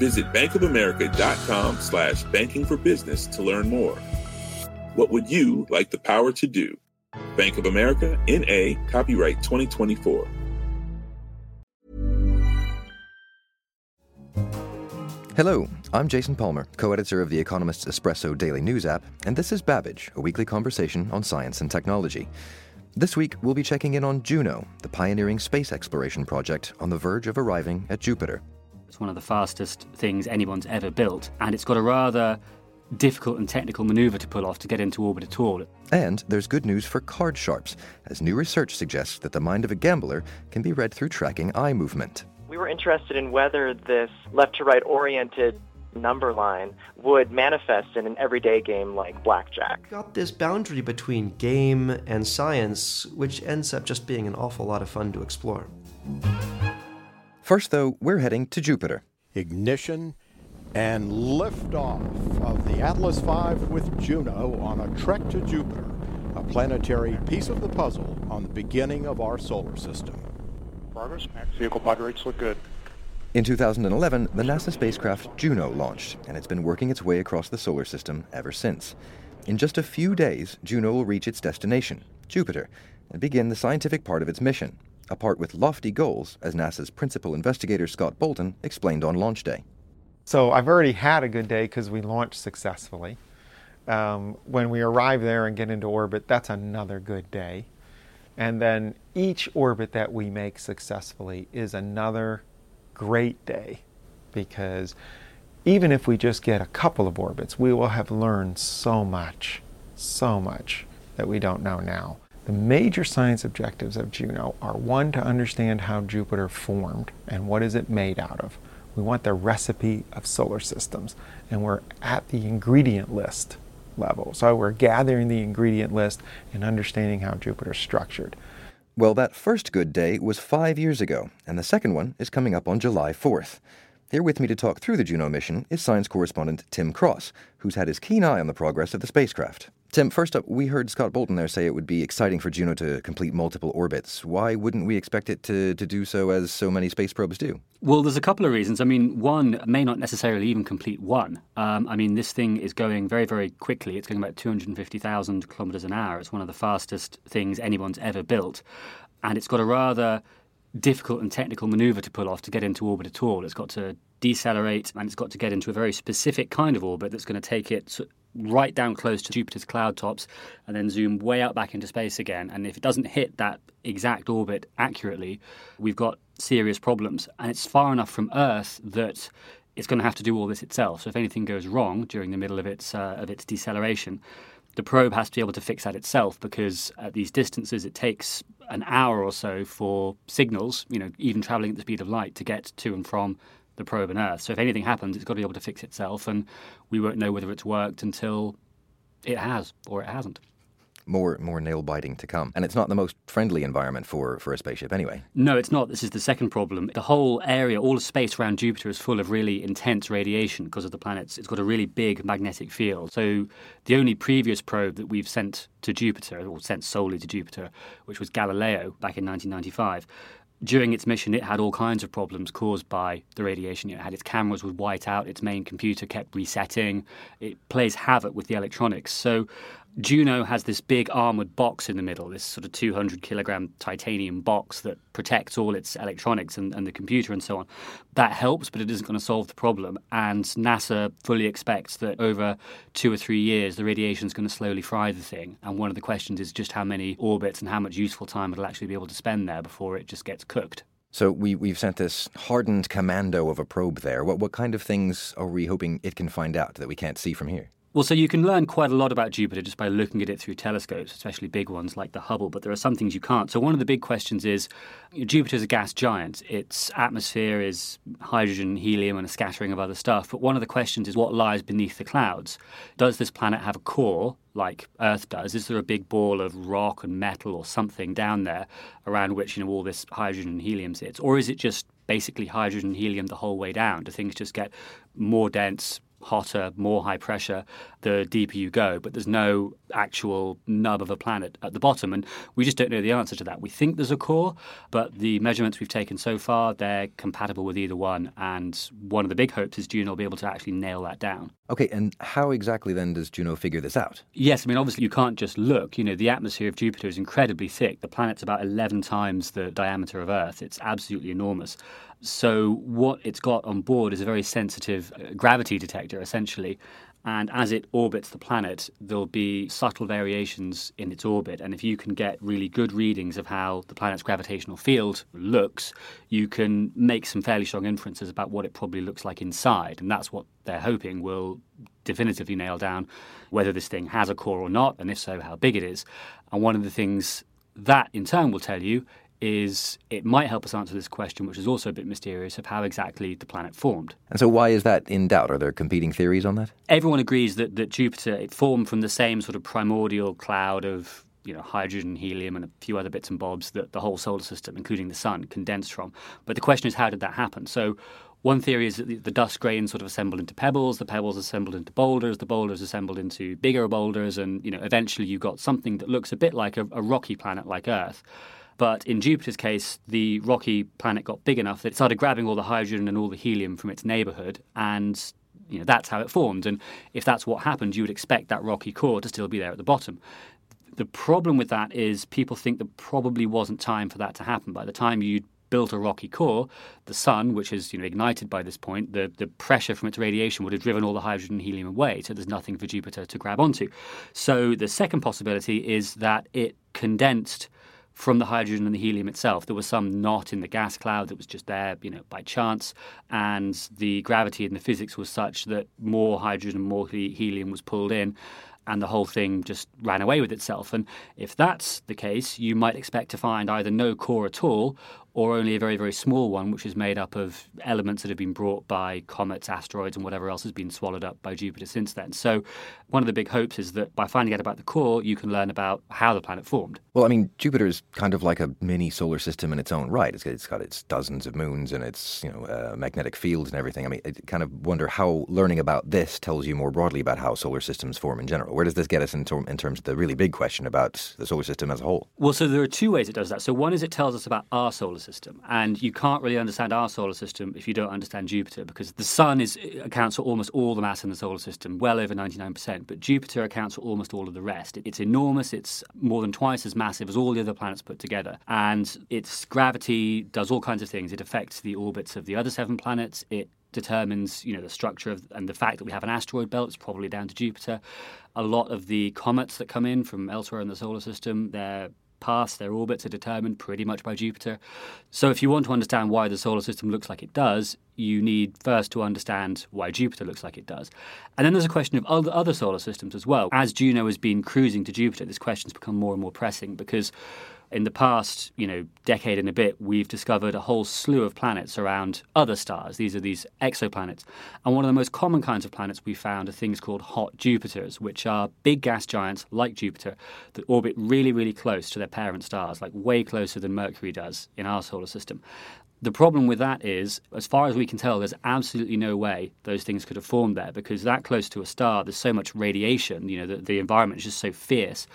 Visit bankofamerica.com/bankingforbusiness to learn more. What would you like the power to do? Bank of America, N.A., copyright 2024. Hello, I'm Jason Palmer, co-editor of The Economist's Espresso daily news app, and this is Babbage, a weekly conversation on science and technology. This week, we'll be checking in on Juno, the pioneering space exploration project on the verge of arriving at Jupiter. It's one of the fastest things anyone's ever built, and it's got a rather difficult and technical manoeuvre to pull off to get into orbit at all. And there's good news for card sharps, as new research suggests that the mind of a gambler can be read through tracking eye movement. We were interested in whether this left-to-right oriented number line would manifest in an everyday game like blackjack. We've got this boundary between game and science, which ends up just being an awful lot of fun to explore. First, though, we're heading to Jupiter. Ignition and liftoff of the Atlas V with Juno on a trek to Jupiter, a planetary piece of the puzzle on the beginning of our solar system. Progress. Vehicle pod rates look good. In 2011, the NASA spacecraft Juno launched, and it's been working its way across the solar system ever since. In just a few days, Juno will reach its destination, Jupiter, and begin the scientific part of its mission. A part with lofty goals, as NASA's principal investigator Scott Bolton explained on launch day. So I've already had a good day because we launched successfully. When we arrive there and get into orbit, that's another good day. And then each orbit that we make successfully is another great day, because even if we just get a couple of orbits, we will have learned so much that we don't know now. The major science objectives of Juno are, one, to understand how Jupiter formed and what is it made out of. We want the recipe of solar systems, and we're at the ingredient list level. So we're gathering the ingredient list and understanding how Jupiter's structured. Well, that first good day was 5 years ago, and the second one is coming up on July 4th. Here with me to talk through the Juno mission is science correspondent Tim Cross, who's had his keen eye on the progress of the spacecraft. Tim, first up, we heard Scott Bolton there say it would be exciting for Juno to complete multiple orbits. Why wouldn't we expect it to do so, as so many space probes do? Well, there's a couple of reasons. I mean, one, may not necessarily even complete one. This thing is going very, very quickly. It's going about 250,000 kilometers an hour. It's one of the fastest things anyone's ever built. And it's got a rather difficult and technical manoeuvre to pull off to get into orbit at all. It's got to decelerate, and it's got to get into a very specific kind of orbit that's going to take it right down close to Jupiter's cloud tops and then zoom way out back into space again. And if it doesn't hit that exact orbit accurately, we've got serious problems. And it's far enough from Earth that it's going to have to do all this itself. So if anything goes wrong during the middle of its deceleration, the probe has to be able to fix that itself, because at these distances it takes an hour or so for signals, even travelling at the speed of light, to get to and from the probe and Earth. So if anything happens, it's got to be able to fix itself, and we won't know whether it's worked until it has or it hasn't. More nail-biting to come. And it's not the most friendly environment for a spaceship anyway. No, it's not. This is the second problem. The whole area, all of space around Jupiter, is full of really intense radiation because of the planets. It's got a really big magnetic field. So the only previous probe that we've sent to Jupiter, or sent solely to Jupiter, which was Galileo back in 1995, during its mission, it had all kinds of problems caused by the radiation. It had its cameras would white out, its main computer kept resetting. It plays havoc with the electronics. So Juno has this big armoured box in the middle, this sort of 200-kilogram titanium box that protects all its electronics and the computer and so on. That helps, but it isn't going to solve the problem. And NASA fully expects that over 2 or 3 years, the radiation is going to slowly fry the thing. And one of the questions is just how many orbits and how much useful time it'll actually be able to spend there before it just gets cooked. So we've sent this hardened commando of a probe there. What kind of things are we hoping it can find out that we can't see from here? Well, so you can learn quite a lot about Jupiter just by looking at it through telescopes, especially big ones like the Hubble, but there are some things you can't. So one of the big questions is, Jupiter's a gas giant. Its atmosphere is hydrogen, helium, and a scattering of other stuff. But one of the questions is what lies beneath the clouds. Does this planet have a core, like Earth does? Is there a big ball of rock and metal or something down there around which, you know, all this hydrogen and helium sits? Or is it just basically hydrogen and helium the whole way down? Do things just get more dense, hotter, more high pressure, the deeper you go, but there's no actual nub of a planet at the bottom, and we just don't know the answer to that. We think there's a core, but the measurements we've taken so far, they're compatible with either one, and one of the big hopes is Juno will be able to actually nail that down. Okay, and how exactly then does Juno figure this out? Yes, I mean, obviously you can't just look. You know, the atmosphere of Jupiter is incredibly thick. The planet's about 11 times the diameter of Earth. It's absolutely enormous. So what it's got on board is a very sensitive gravity detector, essentially. And as it orbits the planet, there'll be subtle variations in its orbit. And if you can get really good readings of how the planet's gravitational field looks, you can make some fairly strong inferences about what it probably looks like inside. And that's what they're hoping will definitively nail down whether this thing has a core or not, and if so, how big it is. And one of the things that, in turn, will tell you is it might help us answer this question, which is also a bit mysterious, of how exactly the planet formed. And so why is that in doubt? Are there competing theories on that? Everyone agrees that Jupiter, it formed from the same sort of primordial cloud of, you know, hydrogen, helium, and a few other bits and bobs that the whole solar system, including the sun, condensed from. But the question is, how did that happen? So one theory is that the dust grains sort of assembled into pebbles, the pebbles assembled into boulders, the boulders assembled into bigger boulders, and, you know, eventually you got something that looks a bit like a rocky planet like Earth. But in Jupiter's case, the rocky planet got big enough that it started grabbing all the hydrogen and all the helium from its neighbourhood, and, you know, that's how it formed. And if that's what happened, you would expect that rocky core to still be there at the bottom. The problem with that is people think there probably wasn't time for that to happen. By the time you'd built a rocky core, the sun, which is, you know, ignited by this point, the pressure from its radiation would have driven all the hydrogen and helium away, so there's nothing for Jupiter to grab onto. So the second possibility is that it condensed from the hydrogen and the helium itself. There was some knot in the gas cloud that was just there, you know, by chance, and the gravity and the physics was such that more hydrogen and more helium was pulled in, and the whole thing just ran away with itself. And if that's the case, you might expect to find either no core at all or only a very, very small one, which is made up of elements that have been brought by comets, asteroids, and whatever else has been swallowed up by Jupiter since then. So one of the big hopes is that by finding out about the core, you can learn about how the planet formed. Well, I mean, Jupiter is kind of like a mini solar system in its own right. It's got its dozens of moons and its, you know, magnetic fields and everything. I mean, I kind of wonder how learning about this tells you more broadly about how solar systems form in general. Where does this get us in terms of the really big question about the solar system as a whole? Well, so there are two ways it does that. So one is it tells us about our solar system, and you can't really understand our solar system if you don't understand Jupiter, because the sun accounts for almost all the mass in the solar system, well over 99%, but Jupiter accounts for almost all of the rest. It's enormous, it's more than twice as massive as all the other planets put together, and its gravity does all kinds of things. It affects the orbits of the other seven planets, it determines, you know, the structure of, and the fact that we have an asteroid belt is probably down to Jupiter. A lot of the comets that come in from elsewhere in the solar system, they're past, their orbits are determined pretty much by Jupiter. So if you want to understand why the solar system looks like it does, you need first to understand why Jupiter looks like it does. And then there's a question of other solar systems as well. As Juno has been cruising to Jupiter, this question's become more and more pressing, because in the past, you know, decade and a bit, we've discovered a whole slew of planets around other stars. These are these exoplanets. And one of the most common kinds of planets we found are things called hot Jupiters, which are big gas giants like Jupiter that orbit really, really close to their parent stars, like way closer than Mercury does in our solar system. The problem with that is, as far as we can tell, there's absolutely no way those things could have formed there, because that close to a star, there's so much radiation, you know, the environment is just so fierce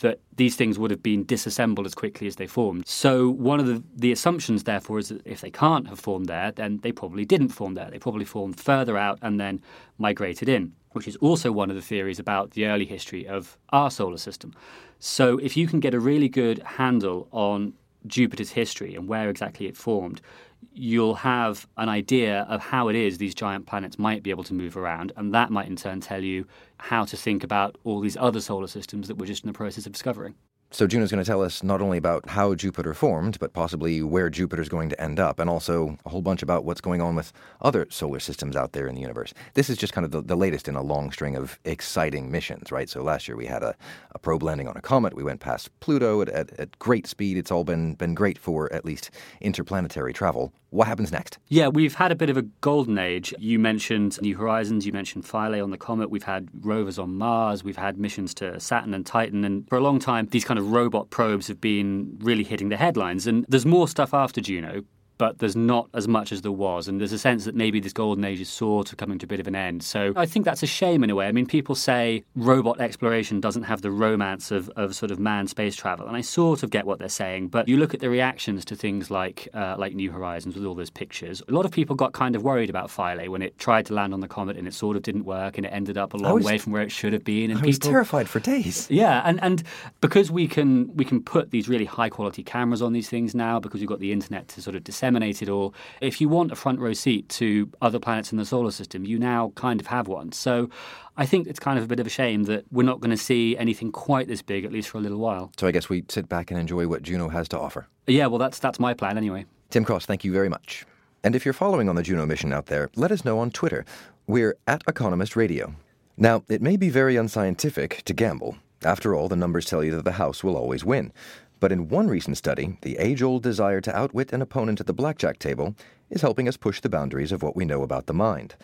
that these things would have been disassembled as quickly as they formed. So one of the assumptions, therefore, is that if they can't have formed there, then they probably didn't form there. They probably formed further out and then migrated in, which is also one of the theories about the early history of our solar system. So if you can get a really good handle on Jupiter's history and where exactly it formed, you'll have an idea of how it is these giant planets might be able to move around, and that might in turn tell you how to think about all these other solar systems that we're just in the process of discovering. So Juno's going to tell us not only about how Jupiter formed, but possibly where Jupiter's going to end up, and also a whole bunch about what's going on with other solar systems out there in the universe. This is just kind of the latest in a long string of exciting missions, right? So last year we had a probe landing on a comet. We went past Pluto at great speed. It's all been great for at least interplanetary travel. What happens next? Yeah, we've had a bit of a golden age. You mentioned New Horizons, you mentioned Philae on the comet. We've had rovers on Mars. We've had missions to Saturn and Titan. And for a long time, these kind of robot probes have been really hitting the headlines. And there's more stuff after Juno, but there's not as much as there was. And there's a sense that maybe this golden age is sort of coming to a bit of an end. So I think that's a shame in a way. I mean, people say robot exploration doesn't have the romance of sort of manned space travel. And I sort of get what they're saying. But you look at the reactions to things like New Horizons with all those pictures. A lot of people got kind of worried about Philae when it tried to land on the comet and it sort of didn't work and it ended up a long way from where it should have been. And I was terrified for days. Yeah, and because we can put these really high-quality cameras on these things now, because we've got the internet to sort of disseminated all. If you want a front row seat to other planets in the solar system, you now kind of have one. So I think it's kind of a bit of a shame that we're not going to see anything quite this big, at least for a little while. So I guess we sit back and enjoy what Juno has to offer. Yeah, well, that's my plan anyway. Tim Cross, thank you very much. And if you're following on the Juno mission out there, let us know on Twitter. We're @EconomistRadio. Now, it may be very unscientific to gamble. After all, the numbers tell you that the house will always win. But in one recent study, the age-old desire to outwit an opponent at the blackjack table is helping us push the boundaries of what we know about the mind.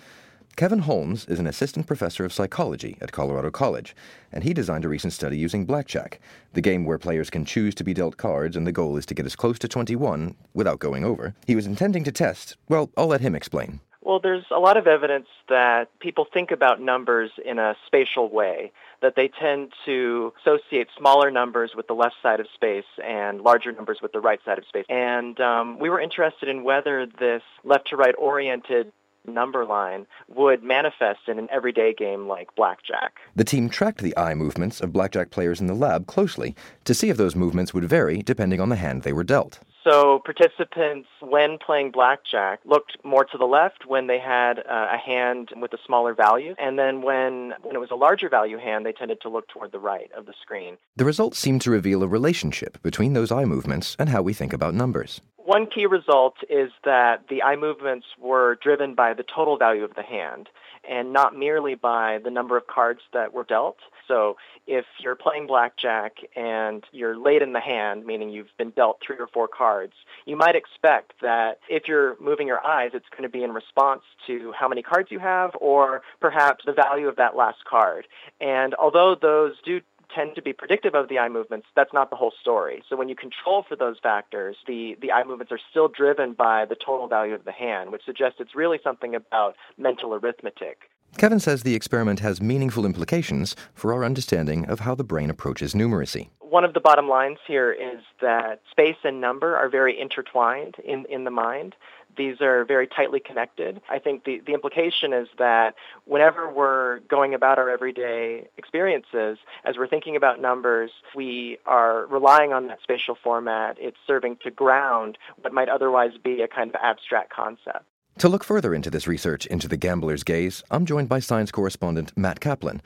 Kevin Holmes is an assistant professor of psychology at Colorado College, and he designed a recent study using blackjack, the game where players can choose to be dealt cards and the goal is to get as close to 21 without going over. He was intending to test. Well, I'll let him explain. Well, there's a lot of evidence that people think about numbers in a spatial way, that they tend to associate smaller numbers with the left side of space and larger numbers with the right side of space. And we were interested in whether this left-to-right oriented number line would manifest in an everyday game like blackjack. The team tracked the eye movements of blackjack players in the lab closely to see if those movements would vary depending on the hand they were dealt. So participants, when playing blackjack, looked more to the left when they had a hand with a smaller value, and then when it was a larger value hand, they tended to look toward the right of the screen. The results seem to reveal a relationship between those eye movements and how we think about numbers. One key result is that the eye movements were driven by the total value of the hand and not merely by the number of cards that were dealt. So if you're playing blackjack and you're late in the hand, meaning you've been dealt 3 or 4 cards, you might expect that if you're moving your eyes, it's going to be in response to how many cards you have or perhaps the value of that last card. And although those do tend to be predictive of the eye movements, that's not the whole story. So when you control for those factors, the eye movements are still driven by the total value of the hand, which suggests it's really something about mental arithmetic. Kevin says the experiment has meaningful implications for our understanding of how the brain approaches numeracy. One of the bottom lines here is that space and number are very intertwined in the mind. These are very tightly connected. I think the implication is that whenever we're going about our everyday experiences, as we're thinking about numbers, we are relying on that spatial format. It's serving to ground what might otherwise be a kind of abstract concept. To look further into this research into the gambler's gaze, I'm joined by science correspondent Matt Kaplan.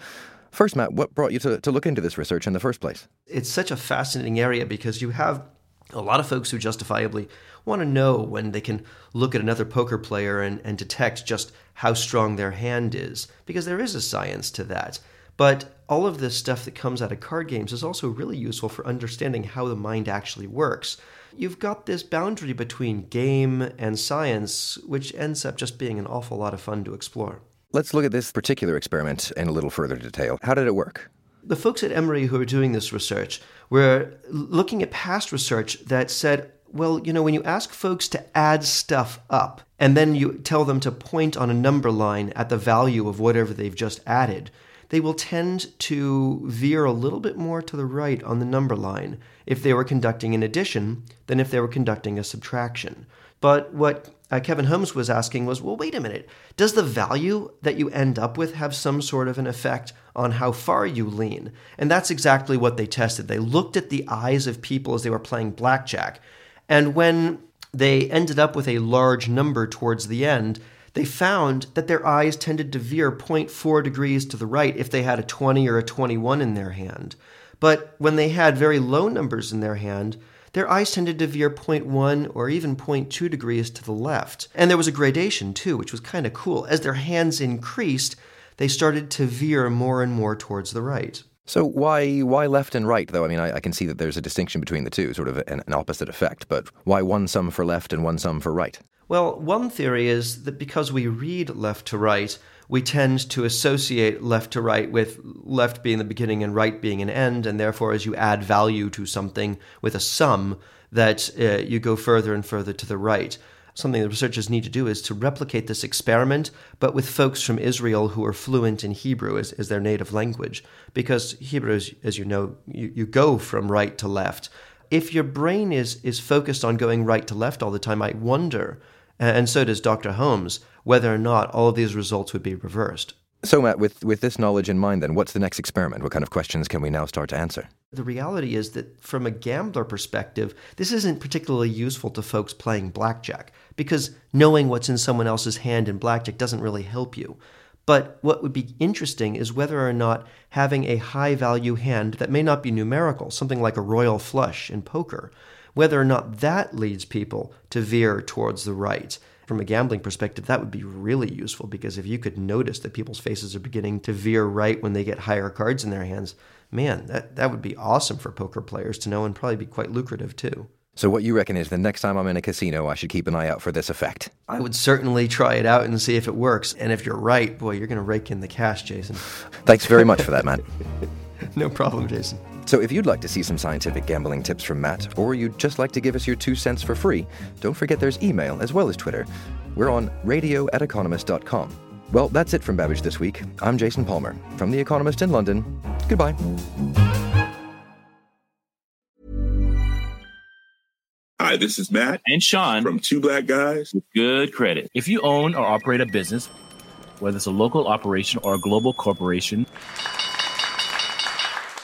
First, Matt, what brought you to look into this research in the first place? It's such a fascinating area because you have a lot of folks who justifiably want to know when they can look at another poker player and detect just how strong their hand is, because there is a science to that. But all of this stuff that comes out of card games is also really useful for understanding how the mind actually works. You've got this boundary between game and science, which ends up just being an awful lot of fun to explore. Let's look at this particular experiment in a little further detail. How did it work? The folks at Emory who are doing this research were looking at past research that said, well, you know, when you ask folks to add stuff up and then you tell them to point on a number line at the value of whatever they've just added, they will tend to veer a little bit more to the right on the number line if they were conducting an addition than if they were conducting a subtraction. But what Kevin Holmes was asking was, well, wait a minute. Does the value that you end up with have some sort of an effect on how far you lean? And that's exactly what they tested. They looked at the eyes of people as they were playing blackjack. And when they ended up with a large number towards the end, they found that their eyes tended to veer 0.4 degrees to the right if they had a 20 or a 21 in their hand. But when they had very low numbers in their hand, their eyes tended to veer 0.1 or even 0.2 degrees to the left. And there was a gradation, too, which was kind of cool. As their hands increased, they started to veer more and more towards the right. So why left and right, though? I mean, I can see that there's a distinction between the two, sort of an opposite effect. But why one sum for left and one sum for right? Well, one theory is that because we read left to right, we tend to associate left to right with left being the beginning and right being an end, and therefore as you add value to something with a sum, that you go further and further to the right. Something that researchers need to do is to replicate this experiment, but with folks from Israel who are fluent in Hebrew as their native language. Because Hebrew, as you know, you go from right to left. If your brain is focused on going right to left all the time, I wonder, and so does Dr. Holmes, whether or not all of these results would be reversed. So, Matt, with this knowledge in mind, then, what's the next experiment? What kind of questions can we now start to answer? The reality is that from a gambler perspective, this isn't particularly useful to folks playing blackjack, because knowing what's in someone else's hand in blackjack doesn't really help you. But what would be interesting is whether or not having a high-value hand that may not be numerical, something like a royal flush in poker, whether or not that leads people to veer towards the right. From a gambling perspective, that would be really useful, because if you could notice that people's faces are beginning to veer right when they get higher cards in their hands, man, that would be awesome for poker players to know, and probably be quite lucrative too. So what you reckon is the next time I'm in a casino, I should keep an eye out for this effect? I would certainly try it out and see if it works. And if you're right, boy, you're going to rake in the cash, Jason. Thanks very much for that, Matt. No problem, Jason. So if you'd like to see some scientific gambling tips from Matt, or you'd just like to give us your 2 cents for free, don't forget there's email as well as Twitter. We're on radio@economist.com. Well, that's it from Babbage this week. I'm Jason Palmer from The Economist in London. Goodbye. Hi, this is Matt and Sean from Two Black Guys with Good Credit. If you own or operate a business, whether it's a local operation or a global corporation,